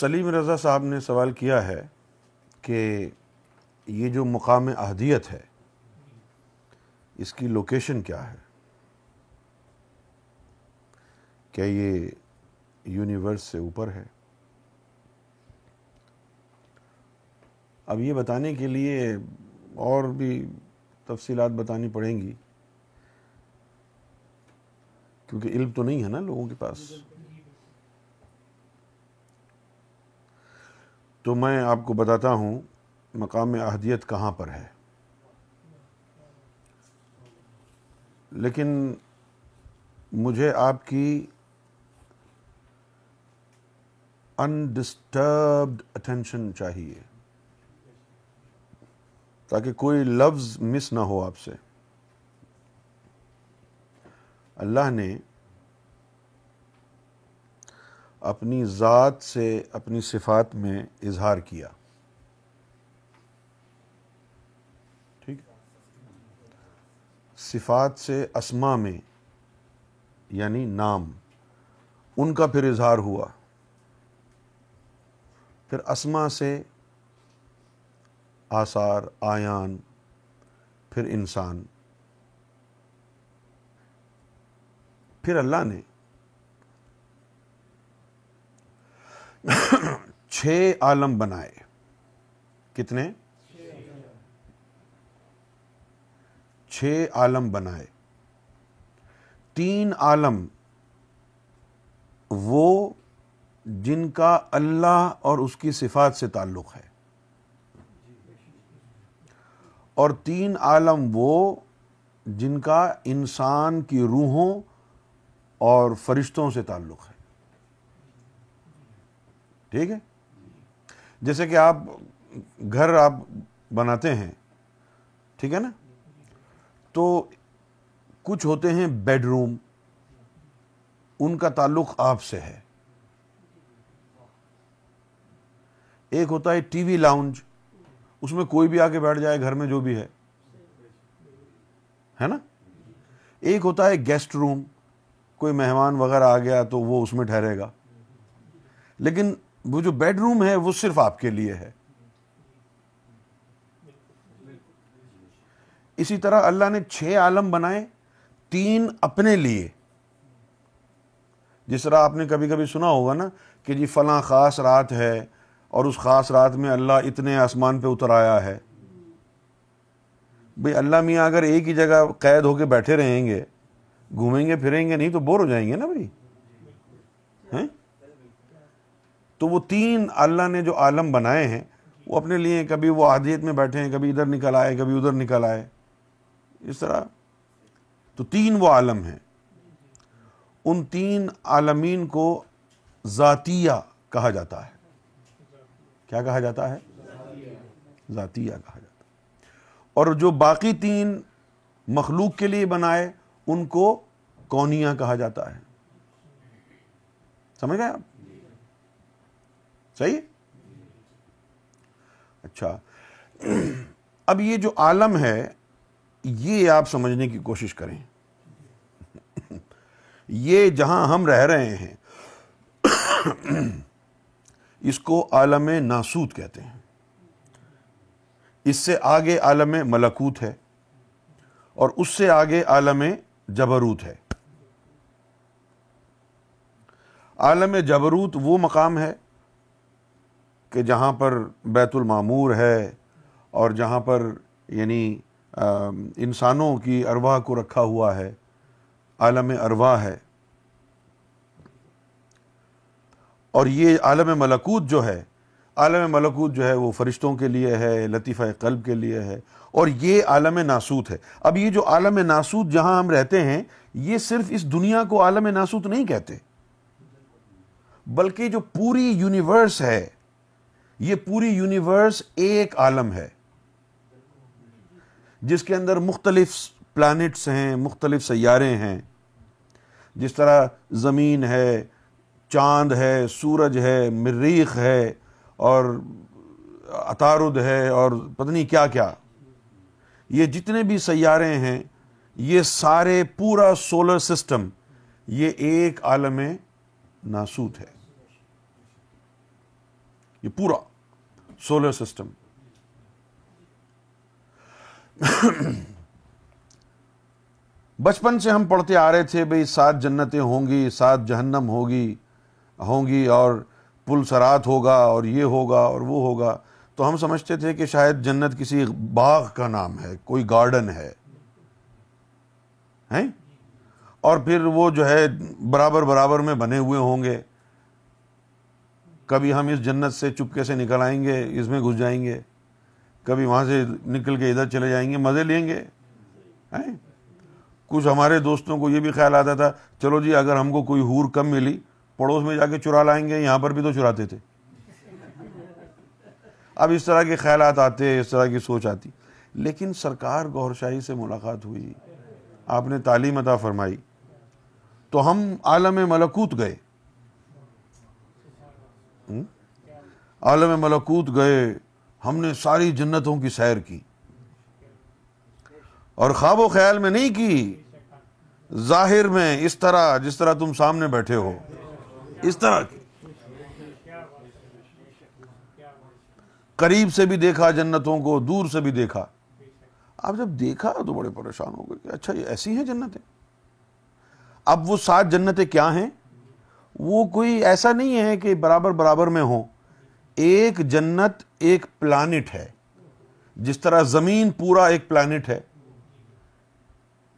سلیم رضا صاحب نے سوال کیا ہے کہ یہ جو مقام احدیت ہے اس کی لوکیشن کیا ہے؟ کیا یہ یونیورس سے اوپر ہے؟ اب یہ بتانے کے لیے اور بھی تفصیلات بتانی پڑیں گی کیونکہ علم تو نہیں ہے نا لوگوں کے پاس۔ تو میں آپ کو بتاتا ہوں مقام احدیت کہاں پر ہے، لیکن مجھے آپ کی انڈسٹربڈ اٹینشن چاہیے تاکہ کوئی لفظ مس نہ ہو آپ سے۔ اللہ نے اپنی ذات سے اپنی صفات میں اظہار کیا، ٹھیک، صفات سے اسما میں یعنی نام ان کا پھر اظہار ہوا، پھر اسما سے آثار آیان، پھر انسان، پھر اللہ نے 6 عالم بنائے۔ کتنے؟ 6 عالم بنائے۔ 3 عالم وہ جن کا اللہ اور اس کی صفات سے تعلق ہے، اور 3 عالم وہ جن کا انسان کی روحوں اور فرشتوں سے تعلق ہے، ٹھیک ہے۔ جیسے کہ آپ گھر آپ بناتے ہیں، ٹھیک ہے نا، تو کچھ ہوتے ہیں بیڈ روم، ان کا تعلق آپ سے ہے۔ ایک ہوتا ہے ٹی وی لاؤنج، اس میں کوئی بھی آ کے بیٹھ جائے، گھر میں جو بھی ہے نا۔ ایک ہوتا ہے گیسٹ روم، کوئی مہمان وغیرہ آ گیا تو وہ اس میں ٹھہرے گا، لیکن وہ جو بیڈ روم ہے وہ صرف آپ کے لیے ہے۔ اسی طرح اللہ نے 6 عالم بنائے، 3 اپنے لیے۔ جس طرح آپ نے کبھی کبھی سنا ہوگا نا کہ جی فلاں خاص رات ہے اور اس خاص رات میں اللہ اتنے آسمان پہ اتر آیا ہے۔ بھئی اللہ میاں اگر ایک ہی جگہ قید ہو کے بیٹھے رہیں گے، گھومیں گے پھریں گے نہیں تو بور ہو جائیں گے نا بھائی، ہیں؟ تو وہ 3 اللہ نے جو عالم بنائے ہیں وہ اپنے لیے ہیں، کبھی وہ احدیت میں بیٹھے ہیں، کبھی ادھر نکل آئے، کبھی ادھر نکل آئے، اس طرح۔ تو 3 وہ عالم ہیں، ان 3 عالمین کو ذاتیہ کہا جاتا ہے۔ کیا کہا جاتا ہے؟ ذاتیہ کہا جاتا ہے۔ اور جو باقی 3 مخلوق کے لیے بنائے ان کو کونیا کہا جاتا ہے۔ سمجھ گئے آپ؟ صحیح ہے؟ اچھا، اب یہ جو عالم ہے یہ آپ سمجھنے کی کوشش کریں۔ یہ جہاں ہم رہ رہے ہیں اس کو عالم ناسوت کہتے ہیں، اس سے آگے عالم ملکوت ہے، اور اس سے آگے عالم جبروت ہے۔ عالم جبروت وہ مقام ہے کہ جہاں پر بیت المامور ہے اور جہاں پر یعنی انسانوں کی ارواح کو رکھا ہوا ہے، عالم ارواح ہے۔ اور یہ عالم ملکوت جو ہے، عالم ملکوت جو ہے وہ فرشتوں کے لیے ہے، لطیفہ قلب کے لیے ہے، اور یہ عالم ناسوت ہے۔ اب یہ جو عالم ناسوت جہاں ہم رہتے ہیں، یہ صرف اس دنیا کو عالم ناسوت نہیں کہتے، بلکہ جو پوری یونیورس ہے، یہ پوری یونیورس ایک عالم ہے جس کے اندر مختلف پلانٹس ہیں، مختلف سیارے ہیں۔ جس طرح زمین ہے، چاند ہے، سورج ہے، مریخ ہے، اور عطارد ہے، اور پتہ نہیں کیا کیا۔ یہ جتنے بھی سیارے ہیں، یہ سارے پورا سولر سسٹم، یہ ایک عالم ناسوت ہے۔ یہ پورا سولر سسٹم. بچپن سے ہم پڑھتے آ رہے تھے بھئی 7 جنتیں ہوں گی, 7 جہنم ہوں گی اور پل سرات ہوگا اور یہ ہوگا اور وہ ہوگا. تو ہم سمجھتے تھے کہ شاید جنت کسی باغ کا نام ہے, کوئی گارڈن ہے اور پھر وہ جو ہے برابر برابر میں بنے ہوئے ہوں گے, کبھی ہم اس جنت سے چپکے سے نکل آئیں گے, اس میں گھس جائیں گے, کبھی وہاں سے نکل کے ادھر چلے جائیں گے, مزے لیں گے. کچھ ہمارے دوستوں کو یہ بھی خیال آتا تھا چلو جی اگر ہم کو کوئی حور کم ملی پڑوس میں جا کے چرا لائیں گے, یہاں پر بھی تو چراتے تھے. اب اس طرح کے خیالات آتے, اس طرح کی سوچ آتی. لیکن سرکار گوھر شاہی سے ملاقات ہوئی, آپ نے تعلیم عطا فرمائی تو ہم عالم ملکوت گئے, عالم ملکوت گئے, ہم نے ساری جنتوں کی سیر کی اور خواب و خیال میں نہیں کی, ظاہر میں اس طرح جس طرح تم سامنے بیٹھے ہو اس طرح کی. قریب سے بھی دیکھا جنتوں کو, دور سے بھی دیکھا. آپ جب دیکھا تو بڑے پریشان ہو گئے کہ اچھا یہ ایسی ہیں جنتیں. اب وہ 7 جنتیں کیا ہیں؟ وہ کوئی ایسا نہیں ہے کہ برابر برابر میں ہوں. ایک جنت ایک پلانٹ ہے, جس طرح زمین پورا ایک پلانٹ ہے,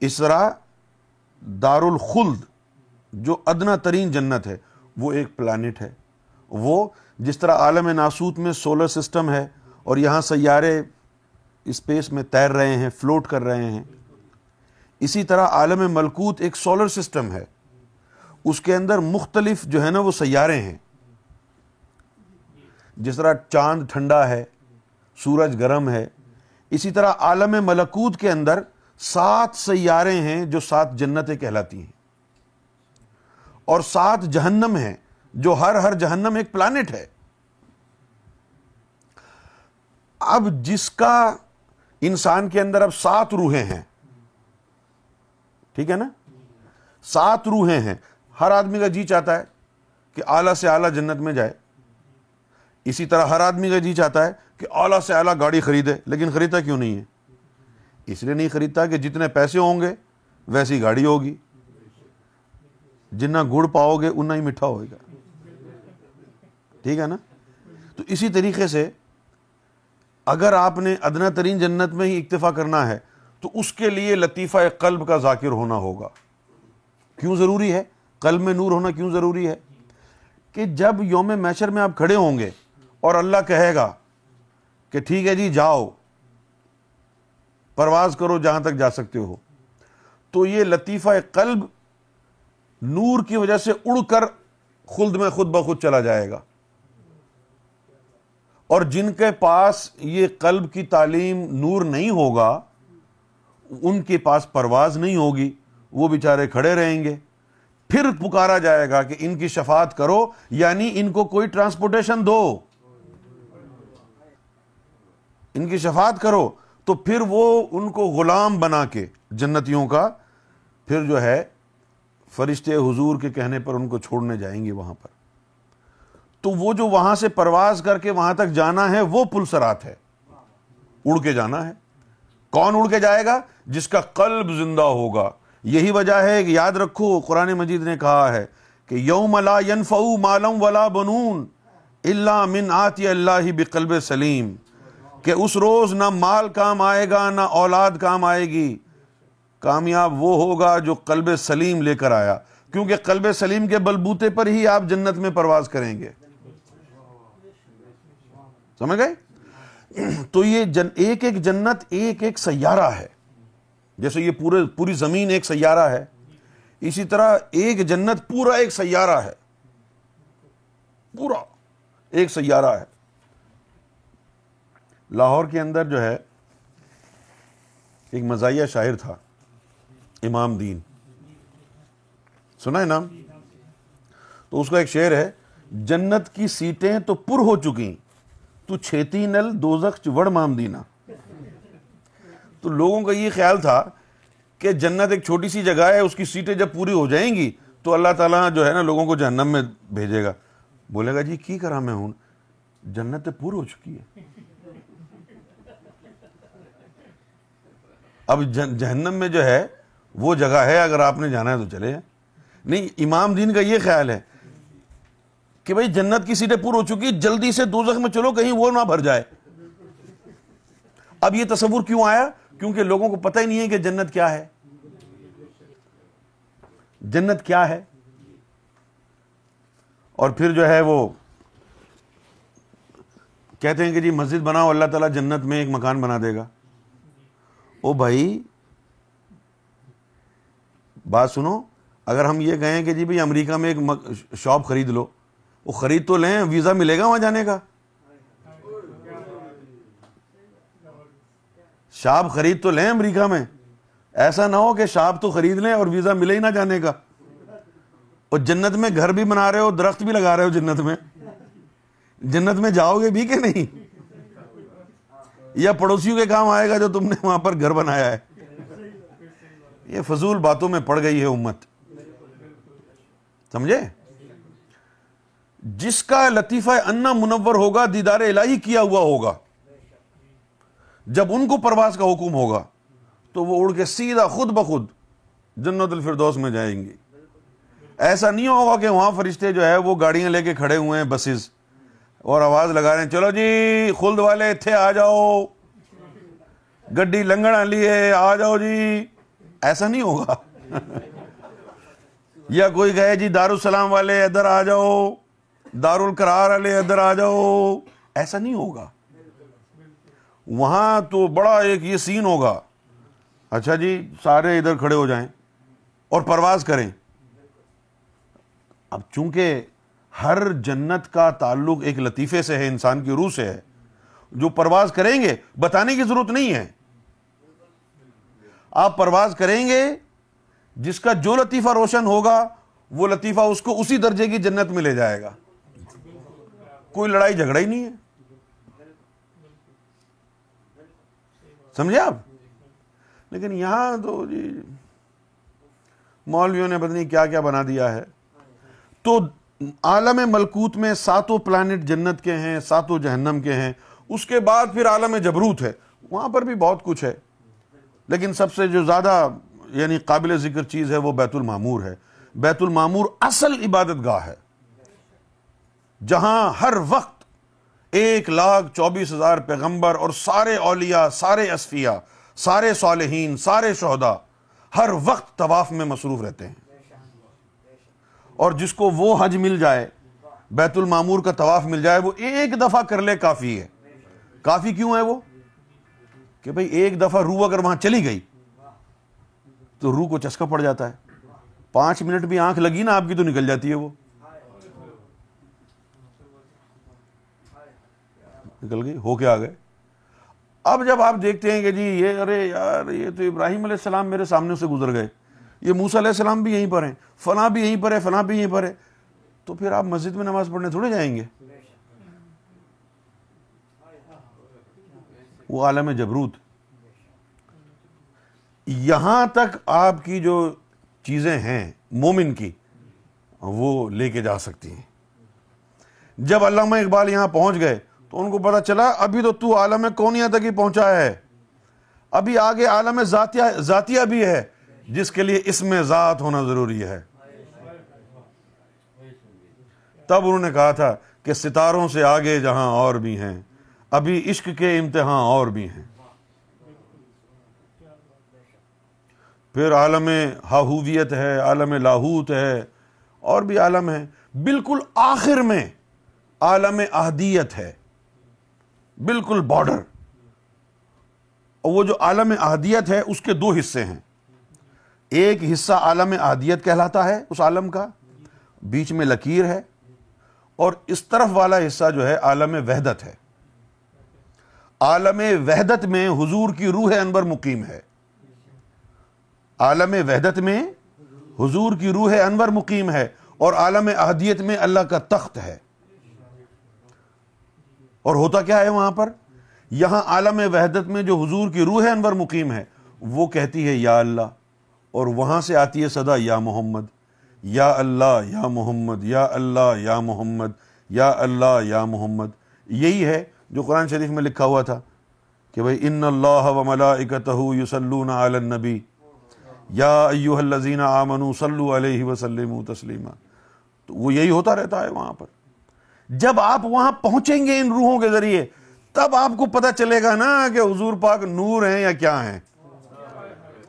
اس طرح دار الخلد جو ادنا ترین جنت ہے وہ ایک پلانٹ ہے. وہ جس طرح عالم ناسوت میں سولر سسٹم ہے اور یہاں سیارے اسپیس میں تیر رہے ہیں, فلوٹ کر رہے ہیں, اسی طرح عالم ملکوت ایک سولر سسٹم ہے, اس کے اندر مختلف جو ہے نا وہ سیارے ہیں. جس طرح چاند ٹھنڈا ہے, سورج گرم ہے, اسی طرح عالم ملکوت کے اندر 7 سیارے ہیں جو 7 جنتیں کہلاتی ہیں, اور 7 جہنم ہیں جو ہر جہنم ایک پلانٹ ہے. اب جس کا انسان کے اندر اب 7 روحیں ہیں, ٹھیک ہے نا, 7 روحیں ہیں. ہر آدمی کا جی چاہتا ہے کہ اعلیٰ سے اعلیٰ جنت میں جائے, اسی طرح ہر آدمی کا جی چاہتا ہے کہ اعلیٰ سے اعلیٰ گاڑی خریدے, لیکن خریدتا کیوں نہیں ہے؟ اس لیے نہیں خریدتا کہ جتنے پیسے ہوں گے ویسی گاڑی ہوگی, جتنا گڑ پاؤ گے اتنا ہی میٹھا ہوئے گا, ٹھیک ہے نا. تو اسی طریقے سے اگر آپ نے ادنا ترین جنت میں ہی اکتفا کرنا ہے تو اس کے لیے لطیفہ قلب کا ذاکر ہونا ہوگا. کیوں ضروری ہے قلب میں نور ہونا؟ کیوں ضروری ہے کہ جب یوم محشر میں آپ کھڑے ہوں گے اور اللہ کہے گا کہ ٹھیک ہے جی جاؤ, پرواز کرو جہاں تک جا سکتے ہو, تو یہ لطیفہ قلب نور کی وجہ سے اڑ کر خلد میں خود بخود چلا جائے گا. اور جن کے پاس یہ قلب کی تعلیم نور نہیں ہوگا, ان کے پاس پرواز نہیں ہوگی, وہ بیچارے کھڑے رہیں گے. پھر پکارا جائے گا کہ ان کی شفاعت کرو, یعنی ان کو کوئی ٹرانسپورٹیشن دو, ان کی شفاعت کرو. تو پھر وہ ان کو غلام بنا کے جنتیوں کا, پھر جو ہے فرشتے حضور کے کہنے پر ان کو چھوڑنے جائیں گے وہاں پر. تو وہ جو وہاں سے پرواز کر کے وہاں تک جانا ہے وہ پل صراط ہے, اڑ کے جانا ہے. کون اڑ کے جائے گا؟ جس کا قلب زندہ ہوگا. یہی وجہ ہے کہ یاد رکھو قرآن مجید نے کہا ہے کہ یوم لا ینفع مال ولا بنون الا من آتی اللہ بقلب سلیم, کہ اس روز نہ مال کام آئے گا نہ اولاد کام آئے گی, کامیاب وہ ہوگا جو قلب سلیم لے کر آیا, کیونکہ قلب سلیم کے بلبوتے پر ہی آپ جنت میں پرواز کریں گے. سمجھ گئے؟ تو یہ ایک ایک جنت ایک ایک سیارہ ہے, جیسے یہ پوری زمین ایک سیارہ ہے, اسی طرح ایک جنت پورا ایک سیارہ ہے, پورا ایک سیارہ ہے. لاہور کے اندر جو ہے ایک مزاحیہ شاعر تھا امام دین, سنا ہے نام؟ تو اس کا ایک شعر ہے, جنت کی سیٹیں تو پر ہو چکی تو چھیتی نل دوزخ وڑ مام دینا. تو لوگوں کا یہ خیال تھا کہ جنت ایک چھوٹی سی جگہ ہے, اس کی سیٹیں جب پوری ہو جائیں گی تو اللہ تعالیٰ جو ہے نا لوگوں کو جہنم میں بھیجے گا, بولے گا جی کی کرا میں ہوں, جنت پور ہو چکی ہے. اب جہنم میں جو ہے وہ جگہ ہے, اگر آپ نے جانا ہے تو چلے. نہیں, امام دین کا یہ خیال ہے کہ بھائی جنت کی سیٹیں پور ہو چکی, جلدی سے دوزخ میں چلو کہیں وہ نہ بھر جائے. اب یہ تصور کیوں آیا؟ کیونکہ لوگوں کو پتہ ہی نہیں ہے کہ جنت کیا ہے. جنت کیا ہے؟ اور پھر جو ہے وہ کہتے ہیں کہ جی مسجد بناؤ, اللہ تعالیٰ جنت میں ایک مکان بنا دے گا. او بھائی بات سنو, اگر ہم یہ کہیں کہ جی بھائی امریکہ میں ایک شاپ خرید لو, وہ خرید تو لیں, ویزا ملے گا وہاں جانے کا؟ شاپ خرید تو لیں امریکہ میں, ایسا نہ ہو کہ شاپ تو خرید لیں اور ویزا ملے ہی نہ جانے کا. اور جنت میں گھر بھی بنا رہے ہو, درخت بھی لگا رہے ہو, جنت میں جاؤ گے بھی کہ نہیں؟ یا پڑوسیوں کے کام آئے گا جو تم نے وہاں پر گھر بنایا ہے؟ یہ فضول باتوں میں پڑ گئی ہے امت, سمجھے؟ جس کا لطیفہ انا منور ہوگا, دیدار الہی کیا ہوا ہوگا, جب ان کو پرواز کا حکم ہوگا تو وہ اڑ کے سیدھا خود بخود جنت الفردوس میں جائیں گے. ایسا نہیں ہوگا کہ وہاں فرشتے جو ہے وہ گاڑیاں لے کے کھڑے ہوئے ہیں, بسز, اور آواز لگا رہے ہیں, چلو جی خلد والے اتھے آ جاؤ, گڈی لنگڑ والی ہے آ جاؤ جی. ایسا نہیں ہوگا. یا کوئی کہے جی دارالسلام والے ادھر آ جاؤ, دارالقرار والے ادھر آ جاؤ. ایسا نہیں ہوگا. وہاں تو بڑا ایک یہ سین ہوگا, اچھا جی سارے ادھر کھڑے ہو جائیں اور پرواز کریں. اب چونکہ ہر جنت کا تعلق ایک لطیفے سے ہے, انسان کی روح سے ہے, جو پرواز کریں گے بتانے کی ضرورت نہیں ہے. آپ پرواز کریں گے, جس کا جو لطیفہ روشن ہوگا وہ لطیفہ اس کو اسی درجے کی جنت میں لے جائے گا. کوئی لڑائی جھگڑا ہی نہیں ہے, سمجھے آپ؟ لیکن یہاں تو جی مولویوں نے پتہ نہیں کیا کیا بنا دیا ہے. تو عالم ملکوت میں ساتوں پلانٹ جنت کے ہیں, ساتوں جہنم کے ہیں. اس کے بعد پھر عالم جبروت ہے, وہاں پر بھی بہت کچھ ہے, لیکن سب سے جو زیادہ یعنی قابل ذکر چیز ہے وہ بیت المامور ہے. بیت المامور اصل عبادت گاہ ہے, جہاں ہر وقت 1,24,000 پیغمبر اور سارے اولیاء, سارے اصفیاء, سارے صالحین, سارے شہداء ہر وقت طواف میں مصروف رہتے ہیں. اور جس کو وہ حج مل جائے, بیت المامور کا طواف مل جائے, وہ ایک دفعہ کر لے کافی ہے. کافی کیوں ہے وہ؟ کہ بھئی ایک دفعہ روح اگر وہاں چلی گئی تو روح کو چسکا پڑ جاتا ہے. 5 منٹ بھی آنکھ لگی نا آپ کی تو نکل جاتی ہے, وہ نکل گئی, ہو کے آ گئے. اب جب آپ دیکھتے ہیں کہ جی یہ ارے یار یہ تو ابراہیم علیہ السلام میرے سامنے سے گزر گئے, یہ موسیٰ علیہ السلام بھی یہیں پر ہیں, فلاں بھی یہیں پر ہے, فلاں بھی یہیں پر ہے, تو پھر آپ مسجد میں نماز پڑھنے تھوڑے جائیں گے. وہ عالم جبروت. یہاں تک آپ کی جو چیزیں ہیں مومن کی, وہ لے کے جا سکتی ہیں. جب علامہ اقبال یہاں پہنچ گئے تو ان کو پتا چلا ابھی تو عالم کونیہ تک ہی پہنچا ہے, ابھی آگے عالم ذاتیہ بھی ہے, جس کے لیے اس میں ذات ہونا ضروری ہے. تب انہوں نے کہا تھا کہ ستاروں سے آگے جہاں اور بھی ہیں, ابھی عشق کے امتحان اور بھی ہیں. پھر عالم ہاہویت ہے, عالم لاہوت ہے, اور بھی عالم ہیں. بالکل آخر میں عالم احدیت ہے, بالکل بارڈر. اور وہ جو عالم احدیت ہے اس کے 2 حصے ہیں. ایک حصہ عالم احدیت کہلاتا ہے, اس عالم کا بیچ میں لکیر ہے, اور اس طرف والا حصہ جو ہے عالم وحدت ہے. عالم وحدت میں حضور کی روح انور مقیم ہے. عالم وحدت میں حضور کی روح انور مقیم ہے, اور عالم احدیت میں اللہ کا تخت ہے. اور ہوتا کیا ہے وہاں پر؟ یہاں عالم وحدت میں جو حضور کی روح انور مقیم ہے وہ کہتی ہے یا اللہ, اور وہاں سے آتی ہے صدا یا محمد, یا اللہ یا محمد, یا اللہ یا محمد, یا اللہ یا محمد, یہی ہے جو قرآن شریف میں لکھا ہوا تھا کہ بھائی ان اللہ وملائکتہ یصلون علی النبی یا ایھا الذین آمنوا صلوا علیہ وسلموا تسلیما. تو وہ یہی ہوتا رہتا ہے وہاں پر. جب آپ وہاں پہنچیں گے ان روحوں کے ذریعے تب آپ کو پتہ چلے گا نا کہ حضور پاک نور ہیں یا کیا ہیں.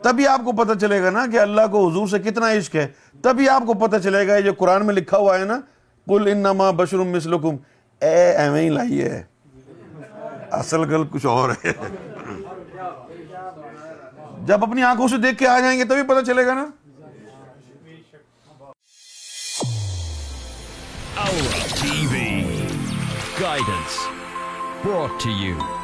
تبھی آپ کو پتہ چلے گا نا کہ اللہ کو حضور سے کتنا عشق ہے. تبھی آپ کو پتہ چلے گا یہ جو قرآن میں لکھا ہوا ہے نا قل انما بشر مثلکم، اے ایویں ہی لائیے، اصل گل کچھ اور ہے. جب اپنی آنکھوں سے دیکھ کے آ جائیں گے تبھی پتہ چلے گا نا. Aura TV Guidance brought to you